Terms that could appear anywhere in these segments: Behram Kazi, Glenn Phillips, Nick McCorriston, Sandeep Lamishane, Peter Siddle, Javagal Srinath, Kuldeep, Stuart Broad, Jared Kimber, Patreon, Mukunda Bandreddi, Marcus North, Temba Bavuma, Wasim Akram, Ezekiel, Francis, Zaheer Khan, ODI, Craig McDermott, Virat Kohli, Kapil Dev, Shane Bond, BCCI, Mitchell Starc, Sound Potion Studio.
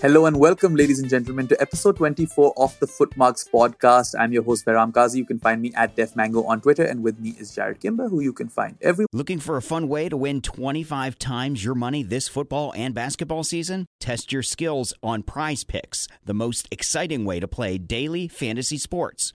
Hello and welcome, ladies and gentlemen, to episode 24 of the Footmarks podcast. I'm your host, Behram Kazi. You can find me at DefMango on Twitter, and with me is Jared Kimber, who you can find every... Looking for a fun way to win 25 times your money this football and basketball season? Test your skills on PrizePicks, the most exciting way to play daily fantasy sports.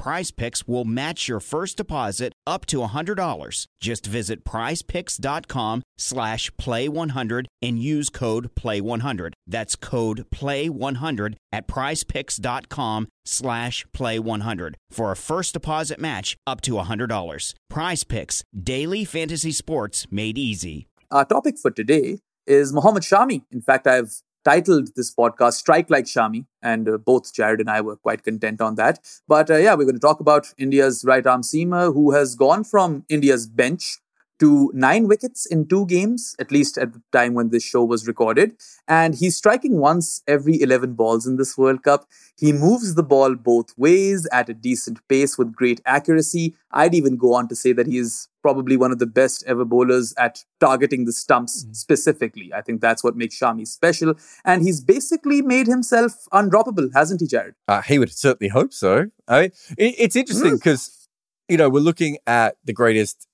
PrizePicks will match your first deposit up to $100. Just visit prizepicks.com/play100 and use code PLAY100. That's code PLAY100 at prizepicks.com/play100 for a first deposit match up to $100. PrizePicks, daily fantasy sports made easy. Our topic for today is Mohammad Shami. In fact, I've titled this podcast Strike Like Shami, and both Jared and I were quite content on that. But we're going to talk about India's right arm seamer, who has gone from India's bench to 9 wickets in 2 games, at least at the time when this show was recorded. And he's striking once every 11 balls in this World Cup. He moves the ball both ways at a decent pace with great accuracy. I'd even go on to say that he is probably one of the best ever bowlers at targeting the stumps specifically. I think that's what makes Shami special. And he's basically made himself undroppable, hasn't he, Jared? He would certainly hope so. I mean, it's interesting because, you know, we're looking at the greatest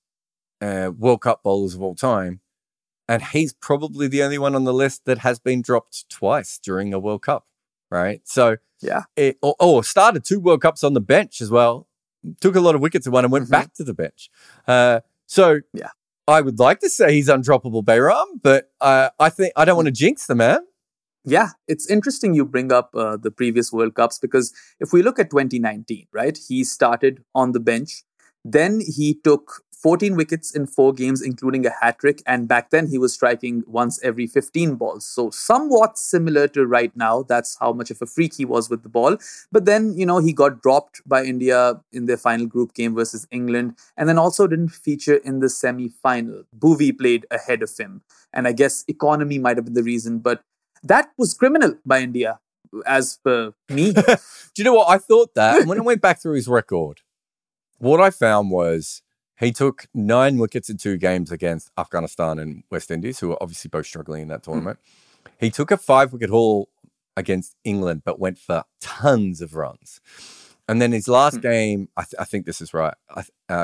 World Cup bowlers of all time, and he's probably the only one on the list that has been dropped twice during a World Cup, right? So started 2 World Cups on the bench as well, took a lot of wickets in one and went back to the bench. I would like to say he's undroppable, Behram, but I think I don't want to jinx the man. Yeah, it's interesting you bring up the previous World Cups, because if we look at 2019, right, he started on the bench, then he took 14 wickets in 4 games, including a hat-trick. And back then, he was striking once every 15 balls. So somewhat similar to right now. That's how much of a freak he was with the ball. But then, you know, he got dropped by India in their final group game versus England. And then also didn't feature in the semi-final. Bhuvi played ahead of him. And I guess economy might have been the reason. But that was criminal by India, as per me. Do you know what? I thought that. When I went back through his record, what I found was, he took 9 wickets in 2 games against Afghanistan and West Indies, who were obviously both struggling in that tournament. He took a 5-wicket haul against England, but went for tons of runs. And then his last game, I think this is right,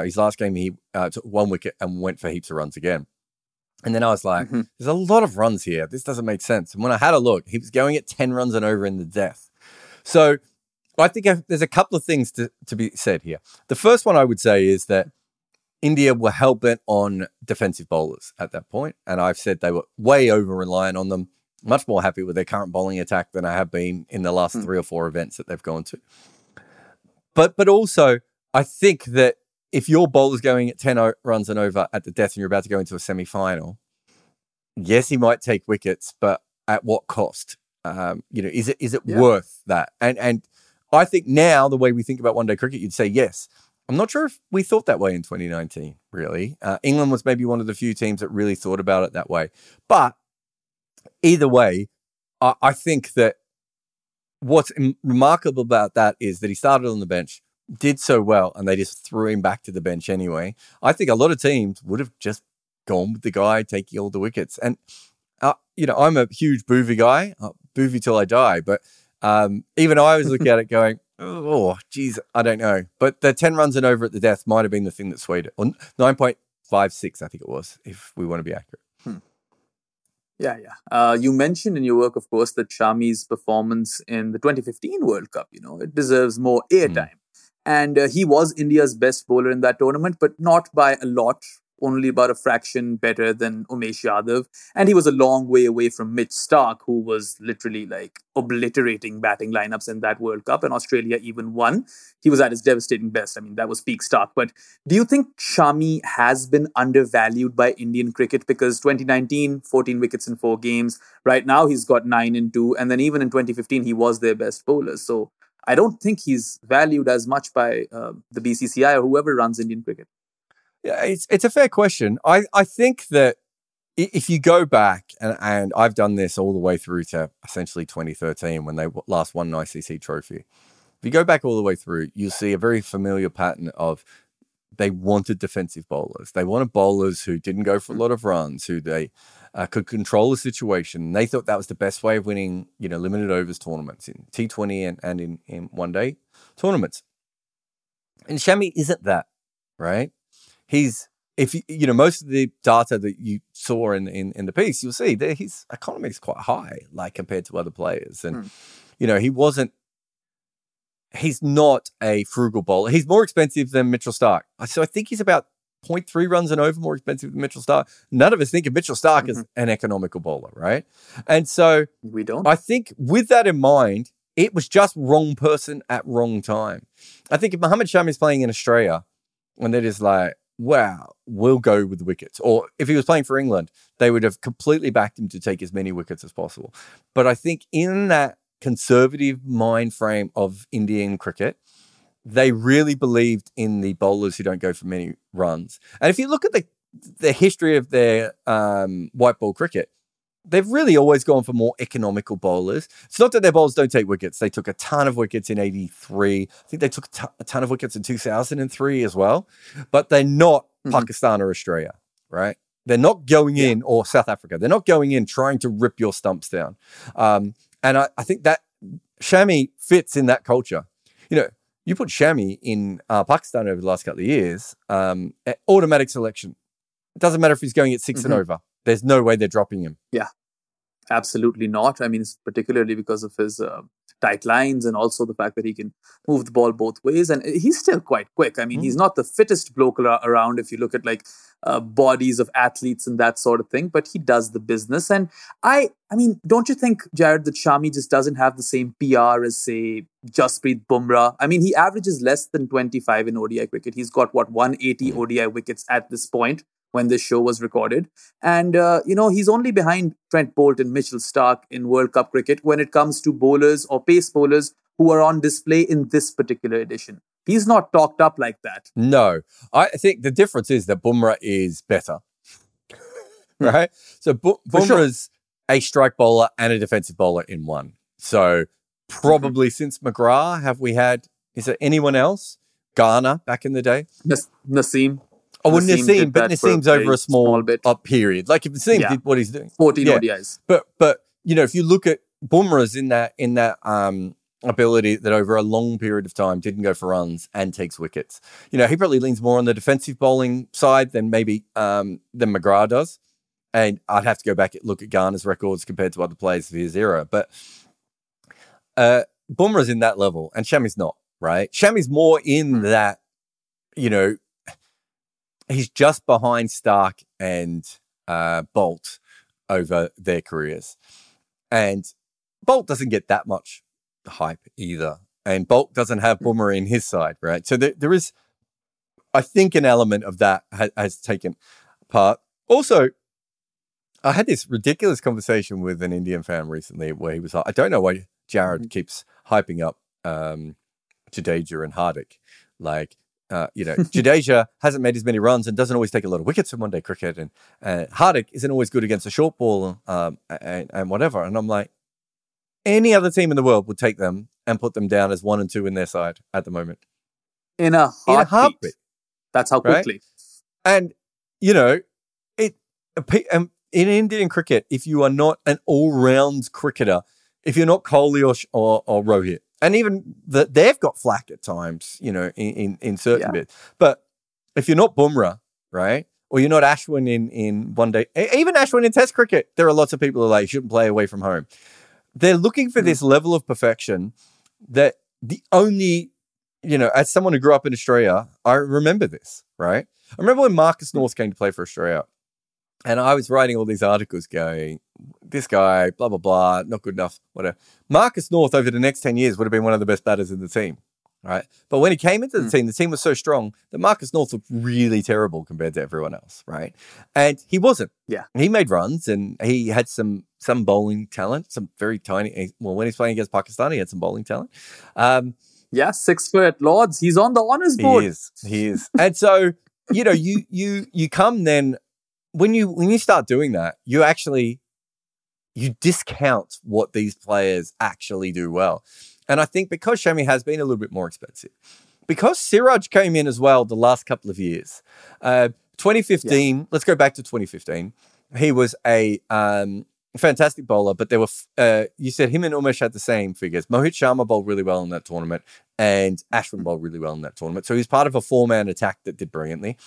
his last game he took 1 wicket and went for heaps of runs again. And then I was like, there's a lot of runs here. This doesn't make sense. And when I had a look, he was going at 10 runs and over in the death. So I think there's a couple of things to be said here. The first one I would say is that India were hell-bent on defensive bowlers at that point, and I've said they were way over-reliant on them, much more happy with their current bowling attack than I have been in the last 3 or 4 events that they've gone to. But also, I think that if your bowler's going at 10 runs and over at the death and you're about to go into a semi-final, yes, he might take wickets, but at what cost? You know, is it worth that? And I think now, the way we think about one-day cricket, you'd say yes. I'm not sure if we thought that way in 2019, really. England was maybe one of the few teams that really thought about it that way. But either way, I think that what's remarkable about that is that he started on the bench, did so well, and they just threw him back to the bench anyway. I think a lot of teams would have just gone with the guy taking all the wickets. And, you know, I'm a huge Bhuvi guy, Bhuvi till I die, but even I was looking at it going, oh, geez, I don't know. But the 10 runs and over at the death might have been the thing that swayed it. Or 9.56, I think it was, if we want to be accurate. Yeah. You mentioned in your work, of course, that Shami's performance in the 2015 World Cup, you know, it deserves more airtime. And he was India's best bowler in that tournament, but not by a lot, only about a fraction better than Umesh Yadav. And he was a long way away from Mitch Starc, who was literally like obliterating batting lineups in that World Cup. And Australia even won. He was at his devastating best. I mean, that was peak Starc. But do you think Shami has been undervalued by Indian cricket? Because 2019, 14 wickets in 4 games. Right now, he's got 9 and 2. And then even in 2015, he was their best bowler. So I don't think he's valued as much by the BCCI or whoever runs Indian cricket. Yeah, it's a fair question. I think that if you go back, and I've done this all the way through to essentially 2013 when they last won an ICC trophy. If you go back all the way through, you'll see a very familiar pattern of they wanted defensive bowlers. They wanted bowlers who didn't go for a lot of runs, who they could control the situation. They thought that was the best way of winning, you know, limited overs tournaments in T20 and in one-day tournaments. And Shami isn't that, right? He's, if you know, most of the data that you saw in the piece, you'll see that his economy is quite high, like compared to other players. And, you know, he's not a frugal bowler. He's more expensive than Mitchell Starc. So I think he's about 0.3 runs and over more expensive than Mitchell Starc. None of us think of Mitchell Starc as an economical bowler, right? And so we don't. I think with that in mind, it was just wrong person at wrong time. I think if Mohammad Shami is playing in Australia and that is like, wow, we'll go with the wickets. Or if he was playing for England, they would have completely backed him to take as many wickets as possible. But I think in that conservative mind frame of Indian cricket, they really believed in the bowlers who don't go for many runs. And if you look at the history of their white ball cricket, they've really always gone for more economical bowlers. It's not that their bowlers don't take wickets. They took a ton of wickets in 83. I think they took a ton of wickets in 2003 as well. But they're not Pakistan or Australia, right? They're not going in, or South Africa. They're not going in trying to rip your stumps down. And I think that Shami fits in that culture. You know, you put Shami in Pakistan over the last couple of years, automatic selection. It doesn't matter if he's going at 6 and over. There's no way they're dropping him. Yeah, absolutely not. I mean, it's particularly because of his tight lines and also the fact that he can move the ball both ways. And he's still quite quick. I mean, he's not the fittest bloke around if you look at like bodies of athletes and that sort of thing, but he does the business. And I mean, don't you think, Jared, that Shami just doesn't have the same PR as, say, Jasprit Bumrah? I mean, he averages less than 25 in ODI cricket. He's got, 180 ODI wickets at this point when this show was recorded. And, you know, he's only behind Trent Bolt and Mitchell Starc in World Cup cricket when it comes to bowlers or pace bowlers who are on display in this particular edition. He's not talked up like that. No. I think the difference is that Bumrah is better, right? So Bumrah's a strike bowler and a defensive bowler in one. So probably since McGrath, is there anyone else? Garner back in the day? Naseem. Oh, well, Naseem, but Naseem's over a small bit. Up period. Like if Naseem did what he's doing, 14 ODIs. But you know, if you look at Bumrah's in that ability that over a long period of time didn't go for runs and takes wickets. You know, he probably leans more on the defensive bowling side than maybe than McGrath does. And I'd have to go back and look at Garner's records compared to other players of his era. But Bumrah's in that level, and Shami's not, right? Shami's more in that, you know. He's just behind Starc and Bolt over their careers. And Bolt doesn't get that much hype either. And Bolt doesn't have Bumrah in his side, right? So there is, I think, an element of that has taken part. Also, I had this ridiculous conversation with an Indian fan recently where he was like, I don't know why Jared keeps hyping up Jadeja and Hardik. Like, you know, Jadeja hasn't made as many runs and doesn't always take a lot of wickets in one-day cricket. And Hardik isn't always good against a short ball and whatever. And I'm like, any other team in the world would take them and put them down as 1 and 2 in their side at the moment. In a heartbeat. That's how quickly. Right? And, you know, in Indian cricket, if you are not an all-round cricketer, if you're not Kohli or Rohit, And even that they've got flack at times, you know, in certain bits. But if you're not Bumrah, right, or you're not Ashwin in one day, even Ashwin in Test cricket, there are lots of people who are like, you shouldn't play away from home. They're looking for this level of perfection that the only, you know, as someone who grew up in Australia, I remember this, right? I remember when Marcus North came to play for Australia, and I was writing all these articles going, this guy, blah, blah, blah, not good enough, whatever. Marcus North over the next 10 years would have been one of the best batters in the team, right? But when he came into the team was so strong that Marcus North looked really terrible compared to everyone else, right? And he wasn't. Yeah. He made runs and he had some bowling talent, some very tiny, well, when he's playing against Pakistan, he had some bowling talent. 6 foot, Lords. He's on the honours board. He is. And so, you know, you come then, when you start doing that, you actually, you discount what these players actually do well. And I think because Shami has been a little bit more expensive, because Siraj came in as well the last couple of years, 2015, let's go back to 2015. He was a fantastic bowler, but there were, you said him and Umesh had the same figures. Mohit Sharma bowled really well in that tournament and Ashwin bowled really well in that tournament. So he's part of a four-man attack that did brilliantly.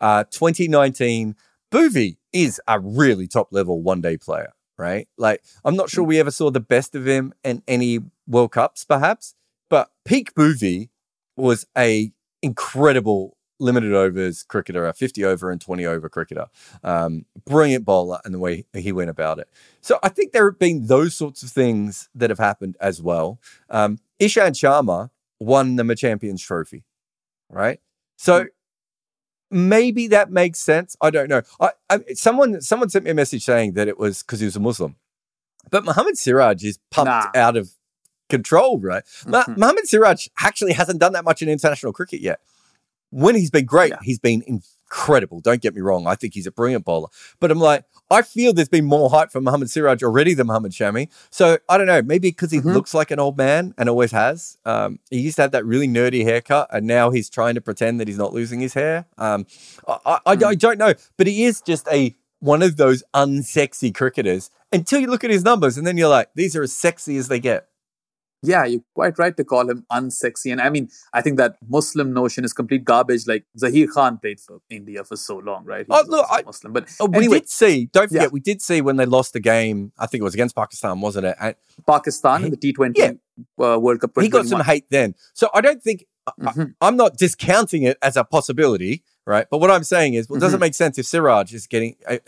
2019, Bhuvi is a really top-level one-day player, right? Like, I'm not sure we ever saw the best of him in any World Cups, perhaps, but peak Bhuvi was a incredible limited overs cricketer, a 50-over and 20-over cricketer. Brilliant bowler and the way he went about it. So I think there have been those sorts of things that have happened as well. Ishan Sharma won the Champions Trophy, right? So maybe that makes sense. I don't know. Someone sent me a message saying that it was because he was a Muslim. But Mohammed Siraj is pumped out of control, right? Mohammed Siraj actually hasn't done that much in international cricket yet. When he's been great, he's been incredible. Don't get me wrong. I think he's a brilliant bowler. But I'm like, I feel there's been more hype for Mohammad Siraj already than Mohammad Shami. So I don't know. Maybe because he looks like an old man and always has. He used to have that really nerdy haircut and now he's trying to pretend that he's not losing his hair. I don't know. But he is just one of those unsexy cricketers until you look at his numbers and then you're like, these are as sexy as they get. Yeah, you're quite right to call him unsexy. And I mean, I think that Muslim notion is complete garbage. Like Zaheer Khan played for India for so long, right? Muslim. But anyway, we did see, don't forget, we did see when they lost the game, I think it was against Pakistan, wasn't it? And Pakistan in the T20 World Cup. He got some hate then. So I don't think, I'm not discounting it as a possibility, right? But what I'm saying is, well, it doesn't make sense if Siraj is getting, and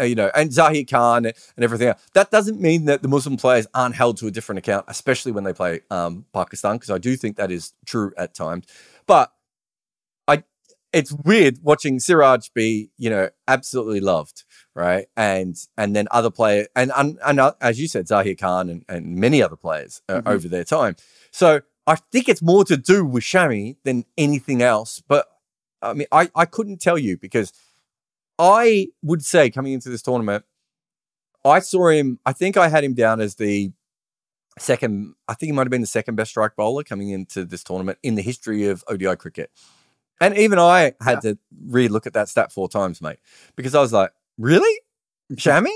Zaheer Khan and everything else. That doesn't mean that the Muslim players aren't held to a different account, especially when they play Pakistan, because I do think that is true at times. But it's weird watching Siraj be, absolutely loved, right? And then other players, and as you said, Zaheer Khan and many other players over their time. So I think it's more to do with Shami than anything else, but I mean, I couldn't tell you because I would say coming into this tournament, I saw him, I think I had him down as I think he might have been the second best strike bowler coming into this tournament in the history of ODI cricket. And even I had to re-look at that stat 4 times, mate, because I was like, really? Shami?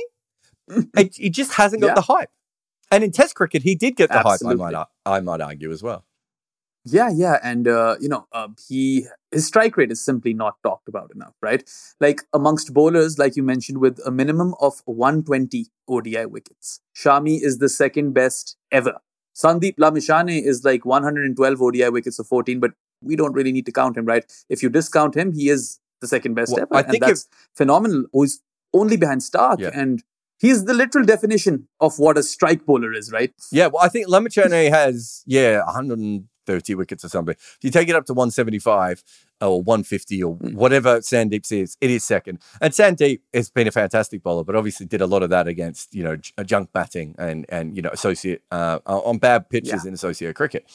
He just hasn't got the hype. And in Test cricket, he did get the hype, I might argue as well. Yeah. And, his strike rate is simply not talked about enough, right? Like amongst bowlers, like you mentioned, with a minimum of 120 ODI wickets. Shami is the second best ever. Sandeep Lamishane is like 112 ODI wickets of 14, but we don't really need to count him, right? If you discount him, he is the second best ever. I think that's phenomenal. He's only behind Starc and he's the literal definition of what a strike bowler is, right? Yeah, well, I think Lamishane has, 130 wickets or something. If you take it up to 175 or 150 or whatever Sandeep's is, it is second. And Sandeep has been a fantastic bowler, but obviously did a lot of that against, junk batting and associate on bad pitches in associate cricket.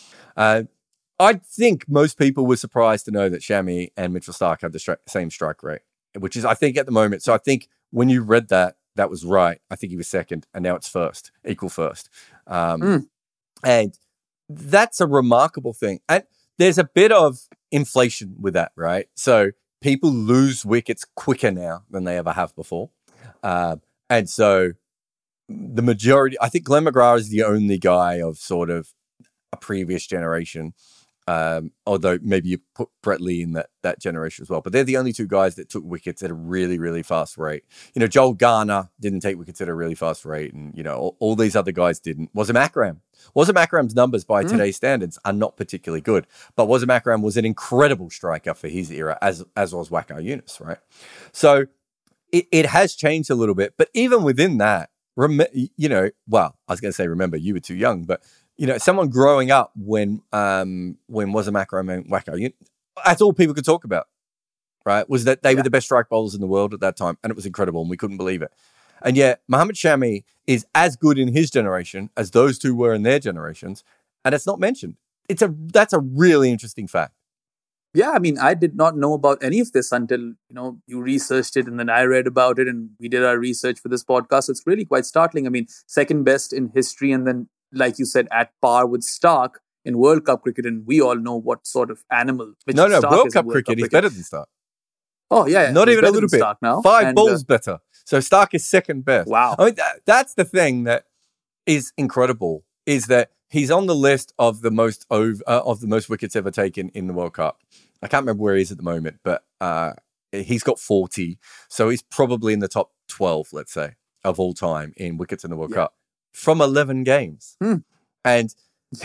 I think most people were surprised to know that Shami and Mitchell Starc had the same strike rate, which is, I think, at the moment. So I think when you read that was right. I think he was second and now it's first, equal first. And that's a remarkable thing. And there's a bit of inflation with that, right? So people lose wickets quicker now than they ever have before. And so the majority, I think Glenn McGrath is the only guy of sort of a previous generation. Although maybe you put Brett Lee in that generation as well. But they're the only two guys that took wickets at a really, really fast rate. You know, Joel Garner didn't take wickets at a really fast rate. And, you know, all these other guys didn't. Wasim Akram. Wasim Akram's numbers by today's standards are not particularly good. But Wasim Akram was an incredible striker for his era, as was Waqa Yunus, right? So it has changed a little bit. But even within that, I was going to say, remember, you were too young, but... You know, someone growing up when Wasim Akram and Waqa Yunus, that's all people could talk about, right? Was that they were the best strike bowlers in the world at that time, and it was incredible, and we couldn't believe it. And yet, Mohammad Shami is as good in his generation as those two were in their generations, and it's not mentioned. That's a really interesting fact. Yeah, I mean, I did not know about any of this until, you researched it and then I read about it and we did our research for this podcast. It's really quite startling. I mean, second best in history and then, like you said, at par with Starc in World Cup cricket, and we all know what sort of animal. World Cup cricket is better than Starc. Oh yeah, not even a little bit. Now. 5 balls better. So Starc is second best. Wow. I mean, that's the thing that is incredible is that he's on the list of the most wickets ever taken in the World Cup. I can't remember where he is at the moment, but he's got 40, so he's probably in the top 12, let's say, of all time in wickets in the World Cup. From 11 games. And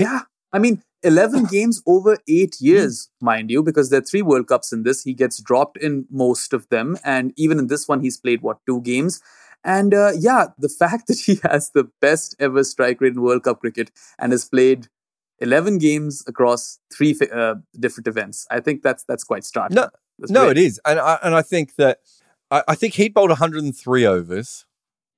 yeah, I mean, 11 games over 8 years, mind you, because there are 3 World Cups in this. He gets dropped in most of them. And even in this one, he's played, 2 games? And the fact that he has the best ever strike rate in World Cup cricket and has played 11 games across 3 different events. I think that's quite startling. No, it is. And I think that, I think he bowled 103 overs.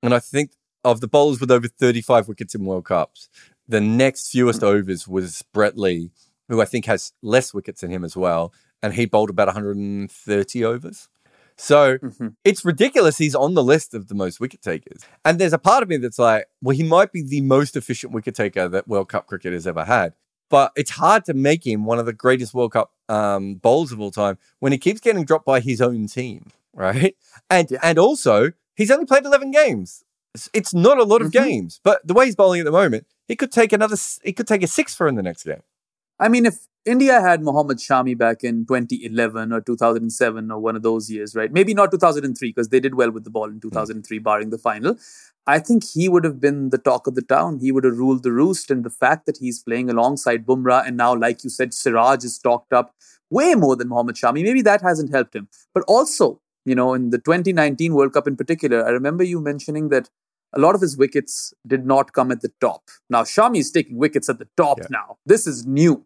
And I think of the bowlers with over 35 wickets in World Cups, the next fewest overs was Brett Lee, who I think has less wickets than him as well, and he bowled about 130 overs. So it's ridiculous he's on the list of the most wicket takers. And there's a part of me that's like, well, he might be the most efficient wicket taker that World Cup cricket has ever had, but it's hard to make him one of the greatest World Cup bowlers of all time when he keeps getting dropped by his own team, right? And also, he's only played 11 games. It's not a lot of games, but the way he's bowling at the moment, he could take a 6 in the next game. I mean, if India had Mohammad Shami back in 2011 or 2007 or one of those years, right? Maybe not 2003 because they did well with the ball in 2003, barring the final. I think he would have been the talk of the town. He would have ruled the roost. And the fact that he's playing alongside Bumrah and now, like you said, Siraj is talked up way more than Mohammad Shami. Maybe that hasn't helped him. But also, in the 2019 World Cup in particular, I remember you mentioning that a lot of his wickets did not come at the top. Now, Shami is taking wickets at the top now. This is new.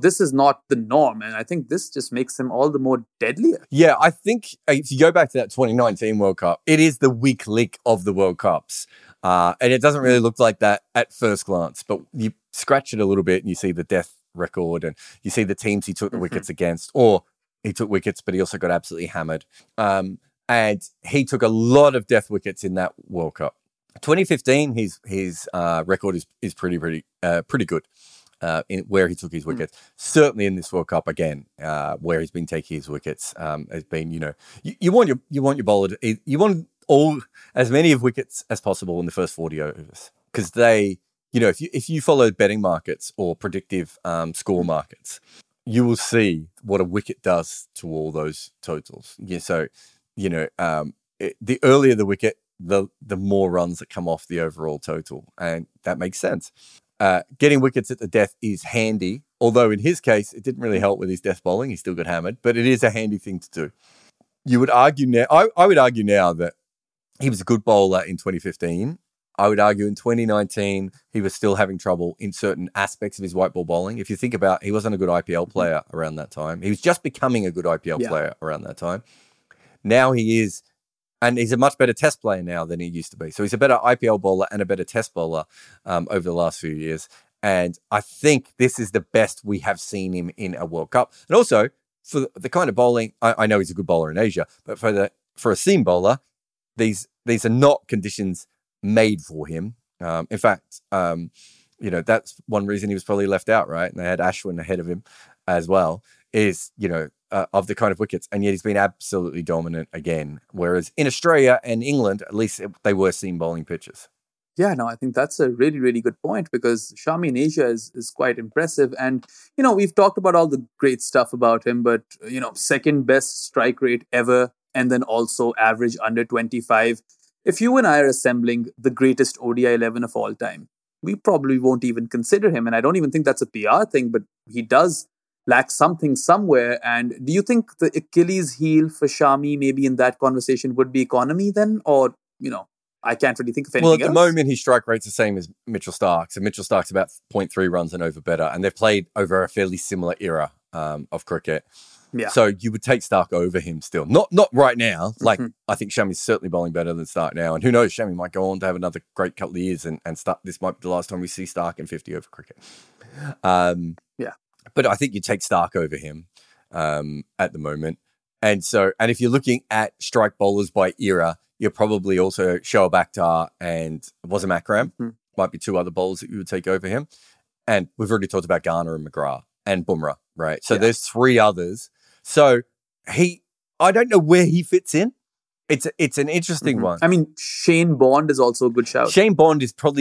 This is not the norm. And I think this just makes him all the more deadlier. Yeah, I think if you go back to that 2019 World Cup, it is the weak link of the World Cups. And it doesn't really look like that at first glance. But you scratch it a little bit and you see the death record and you see the teams he took the wickets against, or he took wickets, but he also got absolutely hammered. And he took a lot of death wickets in that World Cup. 2015, his record is pretty good in where he took his wickets. Certainly in this World Cup again, where he's been taking his wickets has been you want your bowler you want as many of wickets as possible in the first 40 overs because they if you follow betting markets or predictive score markets, you will see what a wicket does to all those totals. Yeah, so the earlier the wicket, the more runs that come off the overall total. And that makes sense. Getting wickets at the death is handy, although in his case, it didn't really help with his death bowling. He still got hammered, but it is a handy thing to do. You would argue now, I would argue now that he was a good bowler in 2015. I would argue in 2019, he was still having trouble in certain aspects of his white ball bowling. If you think about, he wasn't a good IPL player around that time. He was just becoming a good IPL player around that time. Now he is... And he's a much better test player now than he used to be. So he's a better IPL bowler and a better test bowler over the last few years. And I think this is the best we have seen him in a World Cup. And also, for the kind of bowling, I know he's a good bowler in Asia, but for a seam bowler, these are not conditions made for him. In fact, that's one reason he was probably left out, right? And they had Ashwin ahead of him as well, is, of the kind of wickets, and yet he's been absolutely dominant again. Whereas in Australia and England, at least they were seam bowling pitches. Yeah, no, I think that's a really, really good point, because Shami in Asia is quite impressive. And, you know, we've talked about all the great stuff about him, but, you know, second best strike rate ever, and then also average under 25. If you and I are assembling the greatest ODI 11 of all time, we probably won't even consider him. And I don't even think that's a PR thing, but he does lack something somewhere. And do you think the Achilles heel for Shami maybe in that conversation would be economy then? Or, you know, I can't really think of anything else. Well, at the moment, his strike rate's the same as Mitchell Starc's, and Mitchell Starc's about 0.3 runs and over better, and they've played over a fairly similar era of cricket. Yeah. So you would take Starc over him still. Not right now. Like, I think Shami's certainly bowling better than Starc now. And who knows, Shami might go on to have another great couple of years, and this might be the last time we see Starc in 50 over cricket. Yeah. But I think you take Starc over him at the moment. And if you're looking at strike bowlers by era, you're probably also Shoaib Akhtar and Wasim Akram. Might be two other bowlers that you would take over him. And we've already talked about Garner and McGrath and Bumrah, right? So there's three others. So I don't know where he fits in. It's an interesting one. I mean, Shane Bond is also a good shout. You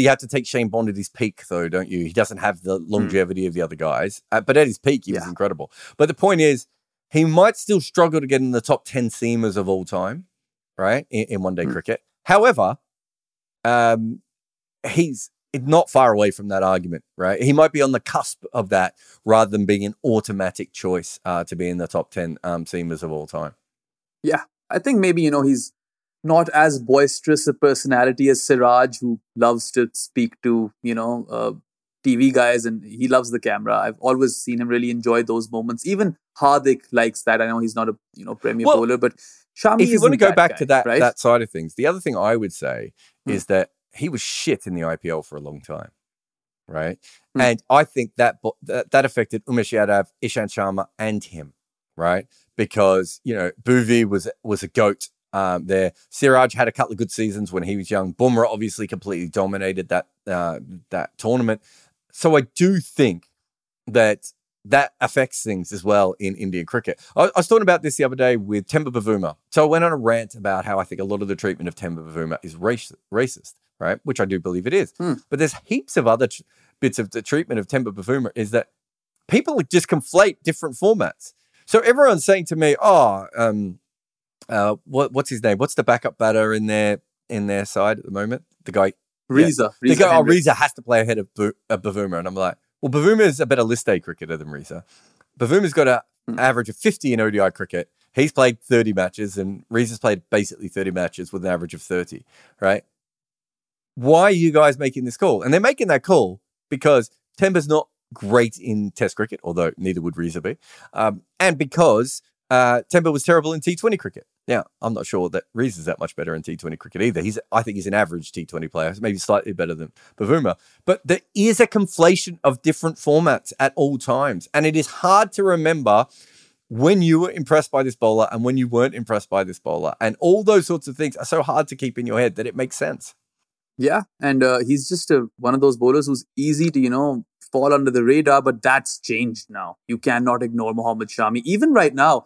have to take Shane Bond at his peak, though, don't you? He doesn't have the longevity of the other guys. But at his peak, he was incredible. But the point is, he might still struggle to get in the top 10 seamers of all time, right, in one-day cricket. However, he's not far away from that argument, right? He might be on the cusp of that rather than being an automatic choice to be in the top 10 seamers of all time. Yeah, I think maybe, you know, he's not as boisterous a personality as Siraj, who loves to speak to, you know, TV guys, and he loves the camera. I've always seen him really enjoy those moments. Even Hardik likes that. I know he's not a premier bowler, but Shami is. If you want to go back to that, right? That side of things, the other thing I would say is that he was shit in the IPL for a long time, right? And I think that affected Umesh Yadav, Ishan Sharma, and him, right? Because, you know, Bhuvi was a goat there. Siraj had a couple of good seasons when he was young. Bumrah obviously completely dominated that tournament. So I do think that affects things as well in Indian cricket. I was talking about this the other day with Temba Bavuma. So I went on a rant about how I think a lot of the treatment of Temba Bavuma is racist, right? Which I do believe it is. But there's heaps of other bits of the treatment of Temba Bavuma is that people just conflate different formats. So everyone's saying to me, what's his name? What's the backup batter in their side at the moment? The guy... Reeza. Yeah. They go, Reeza has to play ahead of Bavuma. And I'm like, well, Bavuma is a better list day cricketer than Reeza. Bavuma's got an average of 50 in ODI cricket. He's played 30 matches, and Reeza's played basically 30 matches with an average of 30, right? Why are you guys making this call? And they're making that call because Temba's not great in Test cricket, although neither would Reeza be, and because Temba was terrible in T20 cricket. Now, I'm not sure that Reeza's that much better in T20 cricket either. I think he's an average T20 player, maybe slightly better than Bavuma. But there is a conflation of different formats at all times. And it is hard to remember when you were impressed by this bowler and when you weren't impressed by this bowler. And all those sorts of things are so hard to keep in your head that it makes sense. Yeah, and he's just one of those bowlers who's easy to, you know, fall under the radar. But that's changed now. You cannot ignore Mohammad Shami. Even right now,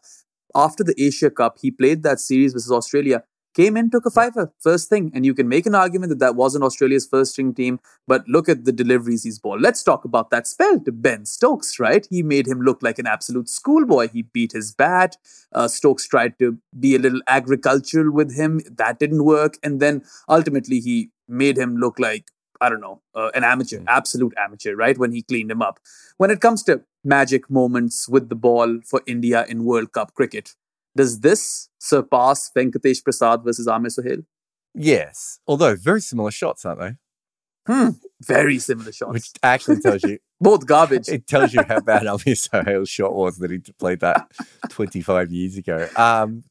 after the Asia Cup, he played that series versus Australia, came in, took a fiver, first thing. And you can make an argument that wasn't Australia's first string team, but look at the deliveries he's bowled. Let's talk about that spell to Ben Stokes, right? He made him look like an absolute schoolboy. He beat his bat. Stokes tried to be a little agricultural with him. That didn't work. And then ultimately he made him look like, I don't know, an amateur, absolute amateur, right? When he cleaned him up. When it comes to magic moments with the ball for India in World Cup cricket, does this surpass Venkatesh Prasad versus Amir Sohail? Yes. Although very similar shots, aren't they? Very similar shots. Which actually tells you... both garbage. It tells you how bad Amir Sohail's shot was that he played that 25 years ago.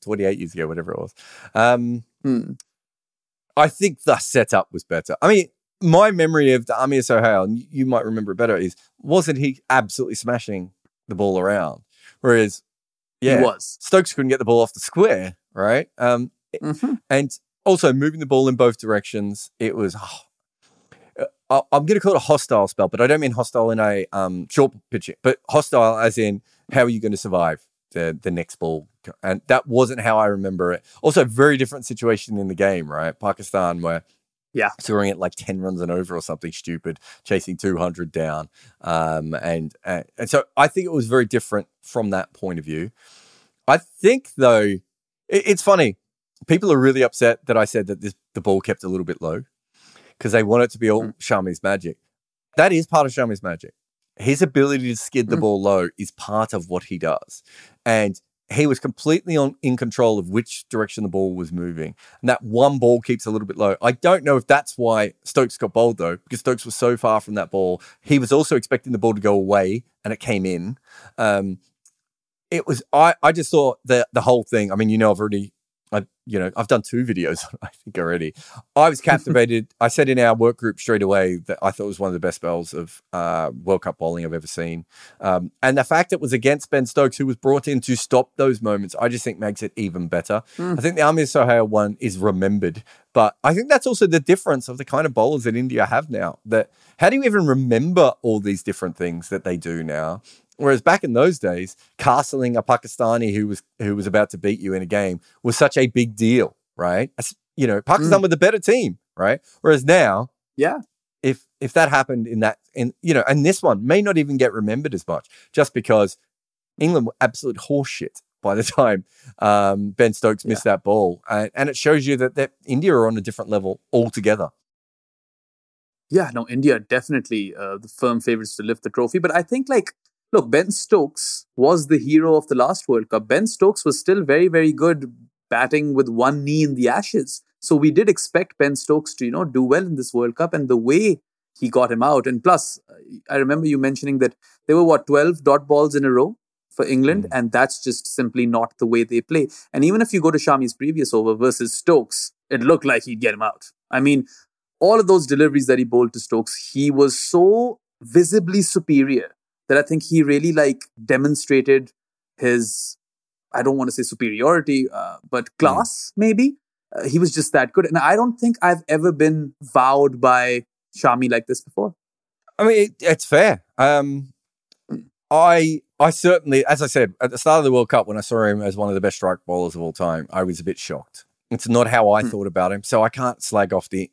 28 years ago, whatever it was. I think the setup was better. I mean... my memory of the Amir Sohail, and you might remember it better, is wasn't he absolutely smashing the ball around? Whereas, he was. Stokes couldn't get the ball off the square, right? And also moving the ball in both directions, it was. I'm going to call it a hostile spell, but I don't mean hostile in a short pitch, but hostile as in how are you going to survive the next ball? And that wasn't how I remember it. Also, very different situation in the game, right? Pakistan, where. Yeah. Scoring at like 10 runs and over or something stupid, chasing 200 down. And so I think it was very different from that point of view. I think, though, it's funny. People are really upset that I said that the ball kept a little bit low because they want it to be all Shami's magic. That is part of Shami's magic. His ability to skid the ball low is part of what he does. And he was completely in control of which direction the ball was moving. And that one ball keeps a little bit low. I don't know if that's why Stokes got bowled, though, because Stokes was so far from that ball. He was also expecting the ball to go away, and it came in. I just thought the whole thing. I mean, you know, I've done two videos, I think, already. I was captivated. I said in our work group straight away that I thought it was one of the best spells of World Cup bowling I've ever seen. And the fact it was against Ben Stokes, who was brought in to stop those moments, I just think makes it even better. I think the Amir Sohail one is remembered. But I think that's also the difference of the kind of bowlers that India have now. That how do you even remember all these different things that they do now? Whereas back in those days, castling a Pakistani who was about to beat you in a game was such a big deal, right? You know, Pakistan were the better team, right? Whereas now, yeah, if that happened and this one may not even get remembered as much, just because England were absolute horseshit by the time Ben Stokes missed that ball, and it shows you that India are on a different level altogether. Yeah, no, India definitely the firm favourites to lift the trophy, but I think look, Ben Stokes was the hero of the last World Cup. Ben Stokes was still very, very good batting with one knee in the Ashes. So we did expect Ben Stokes to, do well in this World Cup, and the way he got him out. And plus, I remember you mentioning that there were, 12 dot balls in a row for England, and that's just simply not the way they play. And even if you go to Shami's previous over versus Stokes, it looked like he'd get him out. I mean, all of those deliveries that he bowled to Stokes, he was so visibly superior that I think he really demonstrated his, I don't want to say superiority, but class maybe. He was just that good. And I don't think I've ever been wowed by Shami like this before. I mean, it's fair. I certainly, as I said, at the start of the World Cup, when I saw him as one of the best strike bowlers of all time, I was a bit shocked. It's not how I thought about him. So I can't slag off the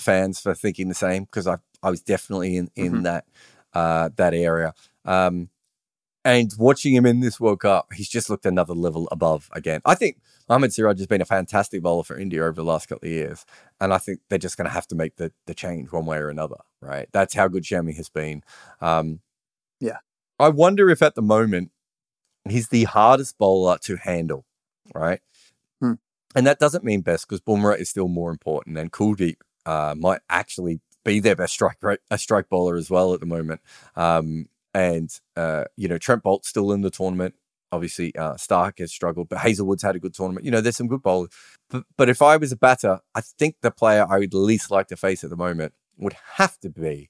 fans for thinking the same, because I was definitely in that. That area. And watching him in this World Cup, he's just looked another level above again. I think Mohammed Siraj has been a fantastic bowler for India over the last couple of years. And I think they're just going to have to make the change one way or another, right? That's how good Shami has been. Yeah. I wonder if at the moment he's the hardest bowler to handle, right? And that doesn't mean best, because Bumrah is still more important, and Kuldeep might actually be their best strike bowler as well at the moment. Trent Bolt's still in the tournament. Obviously, Starc has struggled, but Hazelwood's had a good tournament. There's some good bowlers. But if I was a batter, I think the player I would least like to face at the moment would have to be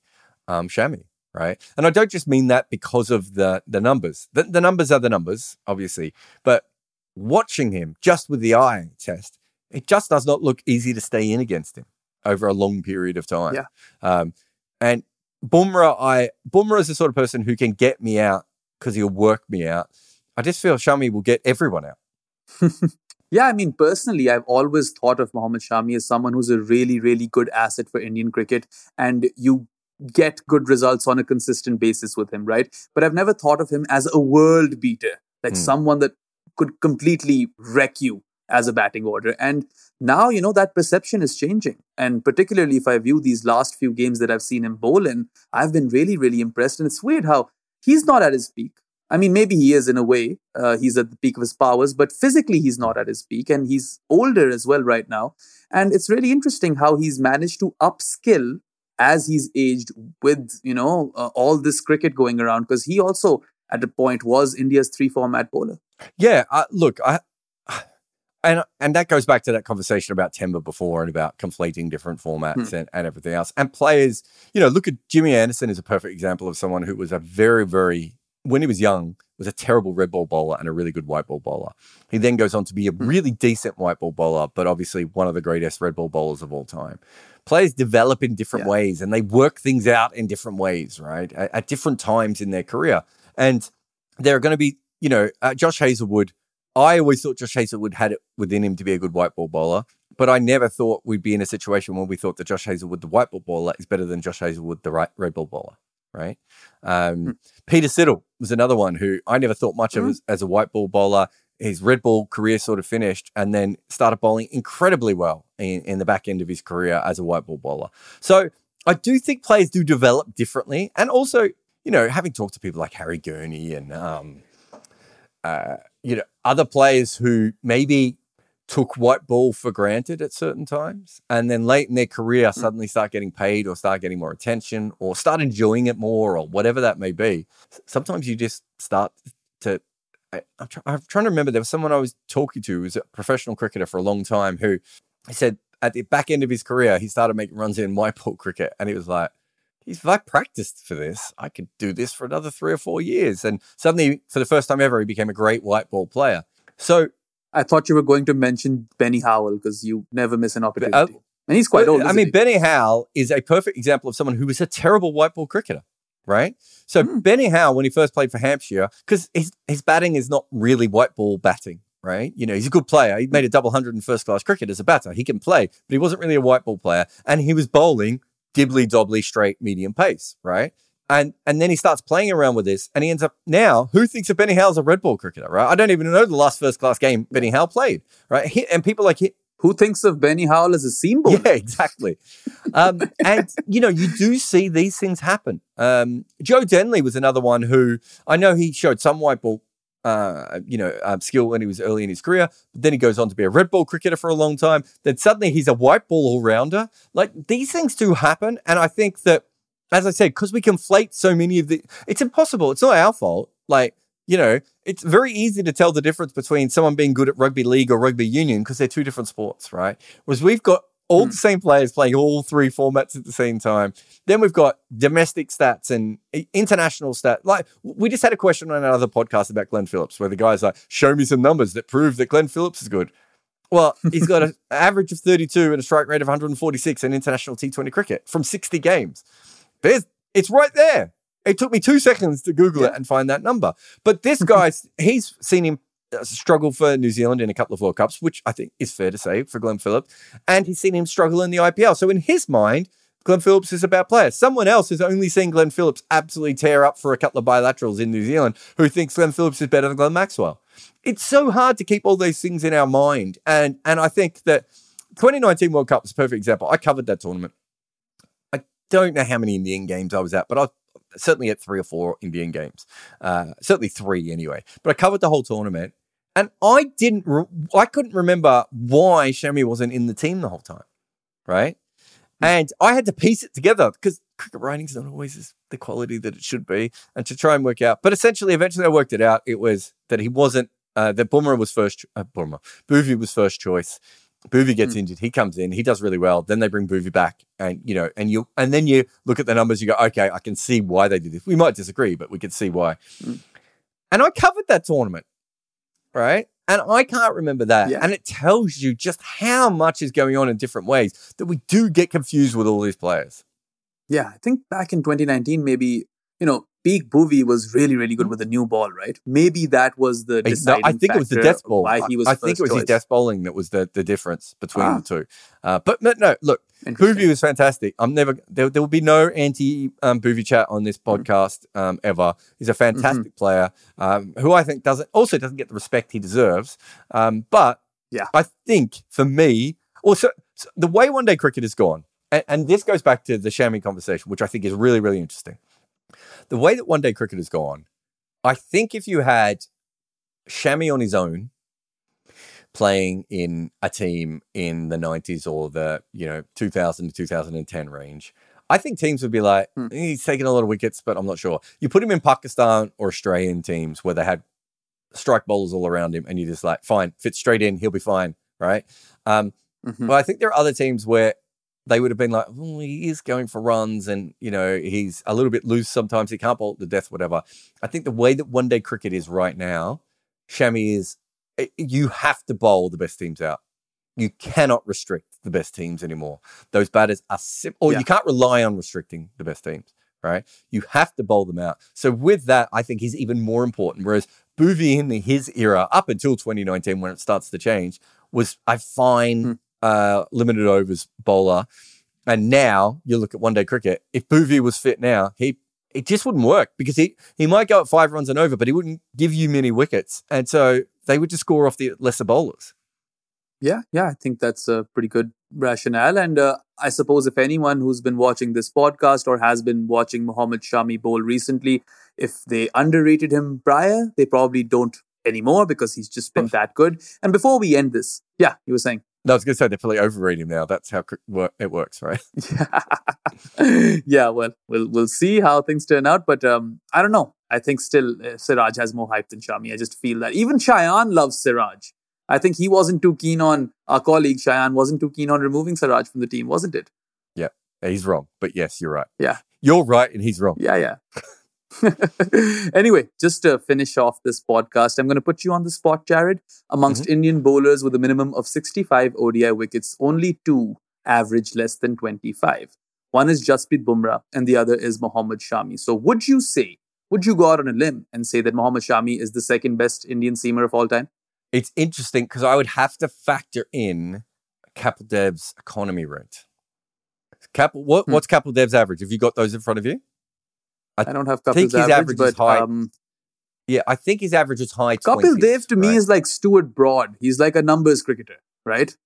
Shami, right? And I don't just mean that because of the numbers. The numbers are the numbers, obviously. But watching him just with the eye test, it just does not look easy to stay in against him over a long period of time. Yeah. And Bumrah is the sort of person who can get me out because he'll work me out. I just feel Shami will get everyone out. Yeah, I mean, personally, I've always thought of Mohammad Shami as someone who's a really, really good asset for Indian cricket, and you get good results on a consistent basis with him, right? But I've never thought of him as a world beater, someone that could completely wreck you as a batting order. And now, that perception is changing. And particularly if I view these last few games that I've seen him bowl in, I've been really, really impressed. And it's weird how he's not at his peak. I mean, maybe he is in a way. He's at the peak of his powers, but physically he's not at his peak. And he's older as well right now. And it's really interesting how he's managed to upskill as he's aged with, all this cricket going around. Because he also, at a point, was India's three-format bowler. Yeah, And that goes back to that conversation about Temba before and about conflating different formats and everything else. And players, look at Jimmy Anderson is a perfect example of someone who was a very, very, when he was young, was a terrible red ball bowler and a really good white ball bowler. He then goes on to be a really decent white ball bowler, but obviously one of the greatest red ball bowlers of all time. Players develop in different ways, and they work things out in different ways, right? At different times in their career. And there are going to be, Josh Hazlewood. I always thought Josh Hazlewood had it within him to be a good white ball bowler, But I never thought we'd be in a situation where we thought that Josh Hazlewood, the white ball bowler, is better than Josh Hazlewood, the red ball bowler, right? Peter Siddle was another one who I never thought much of as a white ball bowler. His red ball career sort of finished and then started bowling incredibly well in the back end of his career as a white ball bowler. So I do think players do develop differently. And also, you know, having talked to people like Harry Gurney and, you know, other players who maybe took white ball for granted at certain times and then late in their career suddenly start getting paid or start getting more attention or start enjoying it more or whatever that may be. Sometimes you just start to... I'm trying to remember, there was someone I was talking to who was a professional cricketer for a long time who said at the back end of his career, he started making runs in white ball cricket. And he was like, if I practiced for this, I could do this for another 3 or 4 years. And suddenly, for the first time ever, he became a great white ball player. So I thought you were going to mention Benny Howell because you never miss an opportunity. And he's quite old. I mean, Benny Howell is a perfect example of someone who was a terrible white ball cricketer. Right? So Benny Howell, when he first played for Hampshire, because his batting is not really white ball batting, right? You know, he's a good player. He made a double hundred in first class cricket as a batter. He can play, but he wasn't really a white ball player. And he was bowling dibbly-dobbly straight medium pace, right? And then he starts playing around with this and he ends up now, who thinks of Benny Howell's a red ball cricketer, right? I don't even know the last first class game Benny Howell played, right? And people like him. Who thinks of Benny Howell as a seam bowler? Yeah, exactly. And, you know, you do see these things happen. Joe Denley was another one who, I know he showed some white ball, skill when he was early in his career, but then he goes on to be a red ball cricketer for a long time. Then suddenly he's a white ball all-rounder. Like, these things do happen. And I think that, as I said, because we conflate so many of the... It's impossible. It's not our fault. Like, you know, it's very easy to tell the difference between someone being good at rugby league or rugby union because they're two different sports, right? Whereas we've got all the same players playing all three formats at the same time. Then we've got domestic stats and international stats. Like, we just had a question on another podcast about Glenn Phillips where the guy's like, show me some numbers that prove that Glenn Phillips is good. Well, he's got an average of 32 and a strike rate of 146 in international T20 cricket from 60 games. It's right there. It took me 2 seconds to Google it and find that number. But this guy, he's seen him struggle for New Zealand in a couple of World Cups, which I think is fair to say for Glenn Phillips. And he's seen him struggle in the IPL. So in his mind, Glenn Phillips is a bad player. Someone else has only seen Glenn Phillips absolutely tear up for a couple of bilaterals in New Zealand who thinks Glenn Phillips is better than Glenn Maxwell. It's so hard to keep all these things in our mind. And I think that 2019 World Cup was a perfect example. I covered that tournament. I don't know how many Indian games I was at, but I was certainly at 3 or 4 Indian games, certainly 3 anyway. But I covered the whole tournament, and I couldn't remember why Shami wasn't in the team the whole time, right? And I had to piece it together because cricket writing's not always the quality that it should be, and to try and work out. But eventually I worked it out. It was that he wasn't. That Bumrah was first. Bhuvi was first choice. Bhuvy gets injured. He comes in. He does really well. Then they bring Bhuvy back, and you know, and then you look at the numbers. You go, okay, I can see why they did this. We might disagree, but we can see why. And I covered that tournament, right? And I can't remember that. Yeah. And it tells you just how much is going on in different ways that we do get confused with all these players. Yeah, I think back in 2019, maybe peak Bhuvy was really, really good with a new ball, right? Maybe that was the deciding factor. I think it was the death ball. His death bowling that was the difference between the two. But no, look, Bhuvy was fantastic. There will be no anti Bhuvy chat on this podcast ever. He's a fantastic player who I think doesn't get the respect he deserves. But I think for me, also the way one day cricket has gone, and this goes back to the Shami conversation, which I think is really, really interesting. The way that one-day cricket has gone, I think if you had Shami on his own playing in a team in the 90s or the 2000 to 2010 range, I think teams would be like, he's taking a lot of wickets, but I'm not sure. You put him in Pakistan or Australian teams where they had strike bowlers all around him and you're just like, fine, fits straight in, he'll be fine, right? But I think there are other teams where they would have been like, he is going for runs and, he's a little bit loose sometimes. He can't bowl to death, whatever. I think the way that one-day cricket is right now, Shami is, you have to bowl the best teams out. You cannot restrict the best teams anymore. Those batters are, you can't rely on restricting the best teams, right? You have to bowl them out. So with that, I think he's even more important. Whereas Bhuvy in his era, up until 2019, when it starts to change, was a fine limited overs bowler. And now you look at one-day cricket. If Bhuvi was fit now, it just wouldn't work because he might go at 5 runs and over, but he wouldn't give you many wickets. And so they would just score off the lesser bowlers. Yeah, I think that's a pretty good rationale. And I suppose if anyone who's been watching this podcast or has been watching Mohammad Shami bowl recently, if they underrated him prior, they probably don't anymore because he's just been that good. And before we end this, yeah, you were saying. No, I was going to say they probably overrate him now. That's how it works, right? Yeah, well, we'll see how things turn out. But I don't know. I think still Siraj has more hype than Shami. I just feel that. Even Shayan loves Siraj. I think he wasn't too keen on, our colleague Shayan wasn't too keen on removing Siraj from the team, wasn't it? Yeah, he's wrong. But yes, you're right. Yeah. You're right and he's wrong. Yeah. Anyway, just to finish off this podcast, I'm going to put you on the spot, Jared. Amongst Indian bowlers with a minimum of 65 ODI wickets, only 2 average less than 25. One is Jasprit Bumrah and the other is Mohammad Shami. So would you go out on a limb and say that Mohammad Shami is the second best Indian seamer of all time? It's interesting because I would have to factor in Kapil Dev's economy rate. What's Kapil Dev's average? Have you got those in front of you? I don't have Kapil's average, but... yeah, I think his average is high 20s. Kapil Dev to me is like Stuart Broad. He's like a numbers cricketer, right?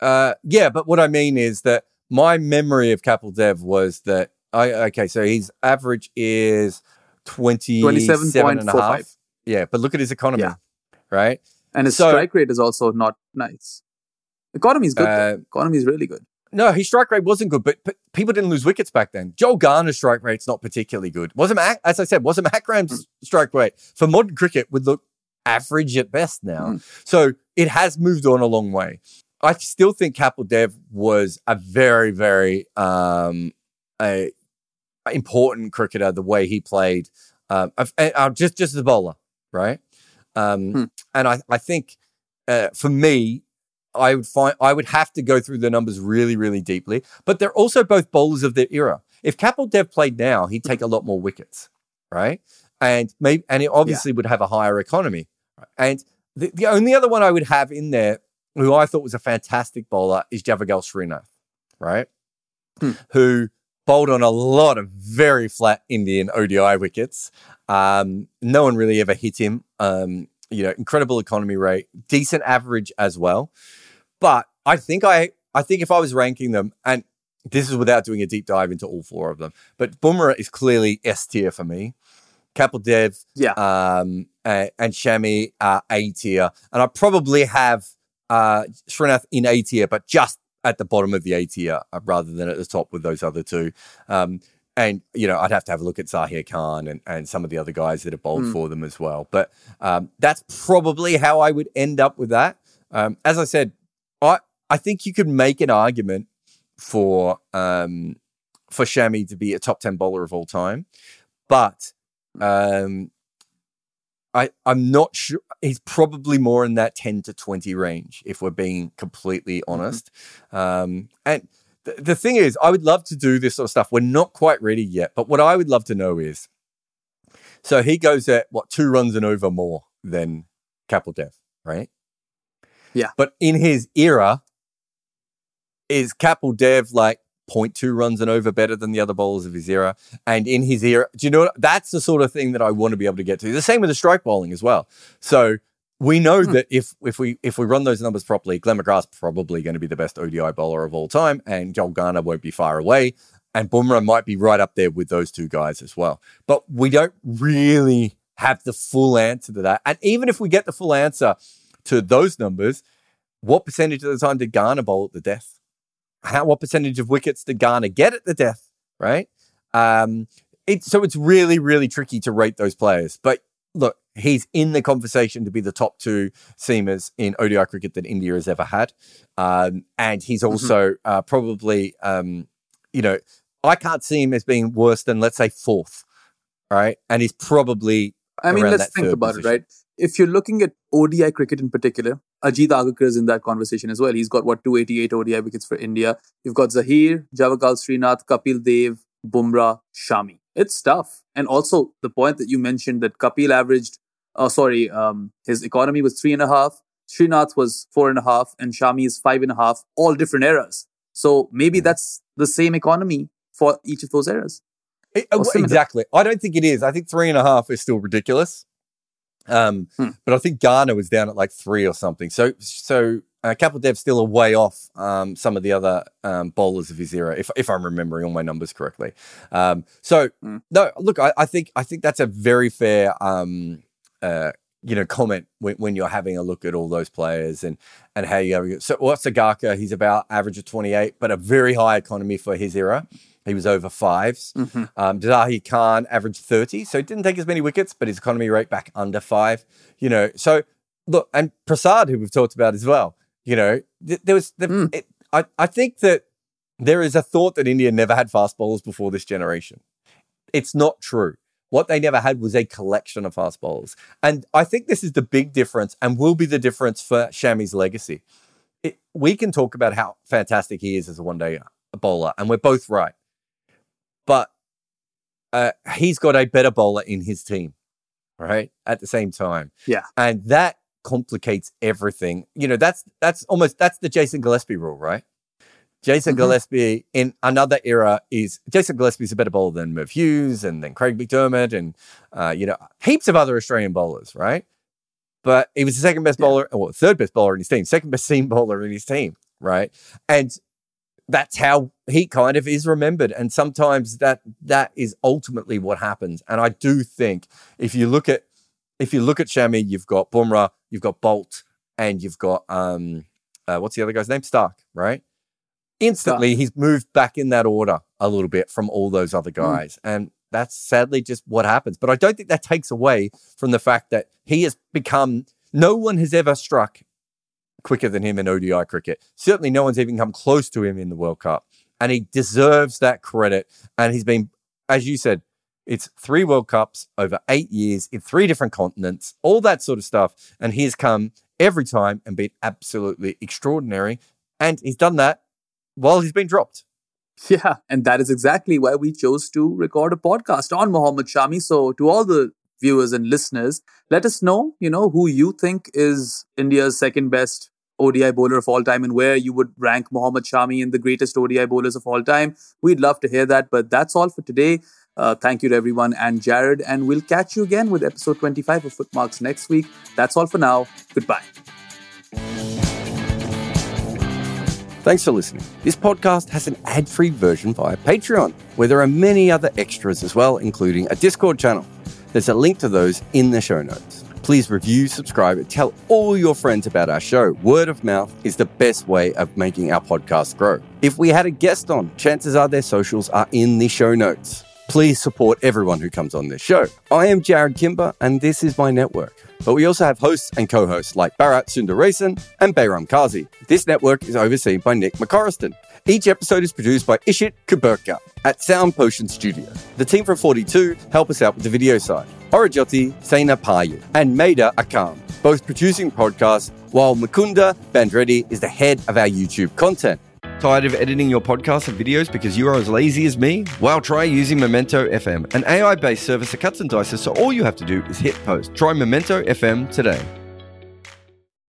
Yeah, but what I mean is that my memory of Kapil Dev was that... so his average is 27.45. Yeah, but look at his economy, right? And his strike rate is also not nice. Economy is good. Economy is really good. No, his strike rate wasn't good, but people didn't lose wickets back then. Joel Garner's strike rate's not particularly good. Wasim Akram's strike rate for modern cricket would look average at best now. So it has moved on a long way. I still think Kapil Dev was a very, very important cricketer, the way he played. Just as a bowler, right? And I think for me, I would have to go through the numbers really, really deeply. But they're also both bowlers of their era. If Kapil Dev played now, he'd take a lot more wickets, right? And it obviously would have a higher economy. And the only other one I would have in there, who I thought was a fantastic bowler, is Javagal Srinath, right? Who bowled on a lot of very flat Indian ODI wickets. No one really ever hit him. Incredible economy rate, decent average as well. But I think if I was ranking them, and this is without doing a deep dive into all 4 of them, but Bumrah is clearly S tier for me. Kapil Dev and Shami are A tier. And I probably have Srinath in A tier, but just at the bottom of the A tier rather than at the top with those other 2. And, I'd have to have a look at Zaheer Khan and some of the other guys that have bowled for them as well. But that's probably how I would end up with that. As I said, I think you could make an argument for Shami to be a top 10 bowler of all time. But I'm not sure. He's probably more in that 10 to 20 range, if we're being completely honest. The thing is, I would love to do this sort of stuff. We're not quite ready yet, but what I would love to know is, so he goes at, 2 runs and over more than Kapil Dev, right? Yeah. But in his era, is Kapil Dev 0.2 runs and over better than the other bowlers of his era? And in his era, that's the sort of thing that I want to be able to get to. The same with the strike bowling as well. So we know that if we run those numbers properly, Glenn McGrath's probably going to be the best ODI bowler of all time, and Joel Garner won't be far away, and Bumrah might be right up there with those 2 guys as well. But we don't really have the full answer to that. And even if we get the full answer to those numbers, what percentage of the time did Garner bowl at the death? What percentage of wickets did Garner get at the death, right? So it's really, really tricky to rate those players. But look, he's in the conversation to be the top 2 seamers in ODI cricket that India has ever had. And he's also probably, I can't see him as being worse than, let's say, 4th, right? And he's probably let's think about it, right? If you're looking at ODI cricket in particular, Ajit Agarkar is in that conversation as well. He's got, 288 ODI wickets for India. You've got Zaheer, Javagal Srinath, Kapil Dev, Bumrah, Shami. It's tough. And also the point that you mentioned that Kapil averaged, his economy was 3.5. Srinath was 4.5 and Shami is 5.5, all different eras. So maybe that's the same economy for each of those eras. Exactly. I don't think it is. I think 3.5 is still ridiculous. But I think Garner was down at like 3 or something. So Kapil Dev's still a way off some of the other bowlers of his era, if I'm remembering all my numbers correctly. No, look, I think that's a very fair comment when you're having a look at all those players and how you have. So Sagaka, he's about average of 28, but a very high economy for his era. He was over 5s. Mm-hmm. Zaheer Khan averaged 30, so he didn't take as many wickets, but his economy rate back under 5. So look, and Prasad, who we've talked about as well. I think that there is a thought that India never had fast bowlers before this generation. It's not true. What they never had was a collection of fast bowlers. And I think this is the big difference and will be the difference for Shami's legacy. We can talk about how fantastic he is as a one-day bowler, and we're both right. But he's got a better bowler in his team, right, at the same time. Yeah. And that complicates everything. That's the Jason Gillespie rule, right? Jason Gillespie in another era is a better bowler than Merv Hughes and then Craig McDermott and, heaps of other Australian bowlers, right? But he was the second best bowler, or third best bowler in his team, second best seam bowler in his team, right? And that's how he kind of is remembered. And sometimes that is ultimately what happens. And I do think if you look at Shami, you've got Bumrah, you've got Bolt, and you've got, what's the other guy's name? Starc, right? Instantly, he's moved back in that order a little bit from all those other guys. And that's sadly just what happens. But I don't think that takes away from the fact that he has become, no one has ever struck quicker than him in ODI cricket. Certainly no one's even come close to him in the World Cup. And he deserves that credit. And he's been, as you said, it's 3 World Cups over 8 years in 3 different continents, all that sort of stuff. And he has come every time and been absolutely extraordinary. And he's done that while he's been dropped. Yeah, and that is exactly why we chose to record a podcast on Mohammad Shami. So to all the viewers and listeners, let us know, who you think is India's second best ODI bowler of all time and where you would rank Mohammad Shami in the greatest ODI bowlers of all time. We'd love to hear that, but that's all for today. Thank you to everyone and Jared, and we'll catch you again with episode 25 of Footmarks next week. That's all for now. Goodbye. Thanks for listening. This podcast has an ad-free version via Patreon, where there are many other extras as well, including a Discord channel. There's a link to those in the show notes. Please review, subscribe, and tell all your friends about our show. Word of mouth is the best way of making our podcast grow. If we had a guest on, chances are their socials are in the show notes. Please support everyone who comes on this show. I am Jared Kimber, and this is my network. But we also have hosts and co-hosts like Bharat Sundaresan and Behram Kazi. This network is overseen by Nick McCorriston. Each episode is produced by Ishit Kuberka at Sound Potion Studio. The team from 42 help us out with the video side. Orajoti Senapayu and Maida Akam, both producing podcasts, while Mukunda Bandreddy is the head of our YouTube content. Tired of editing your podcasts and videos because you are as lazy as me? Well, try using Memento FM, an AI-based service that cuts and dices, so all you have to do is hit post. Try Memento FM today.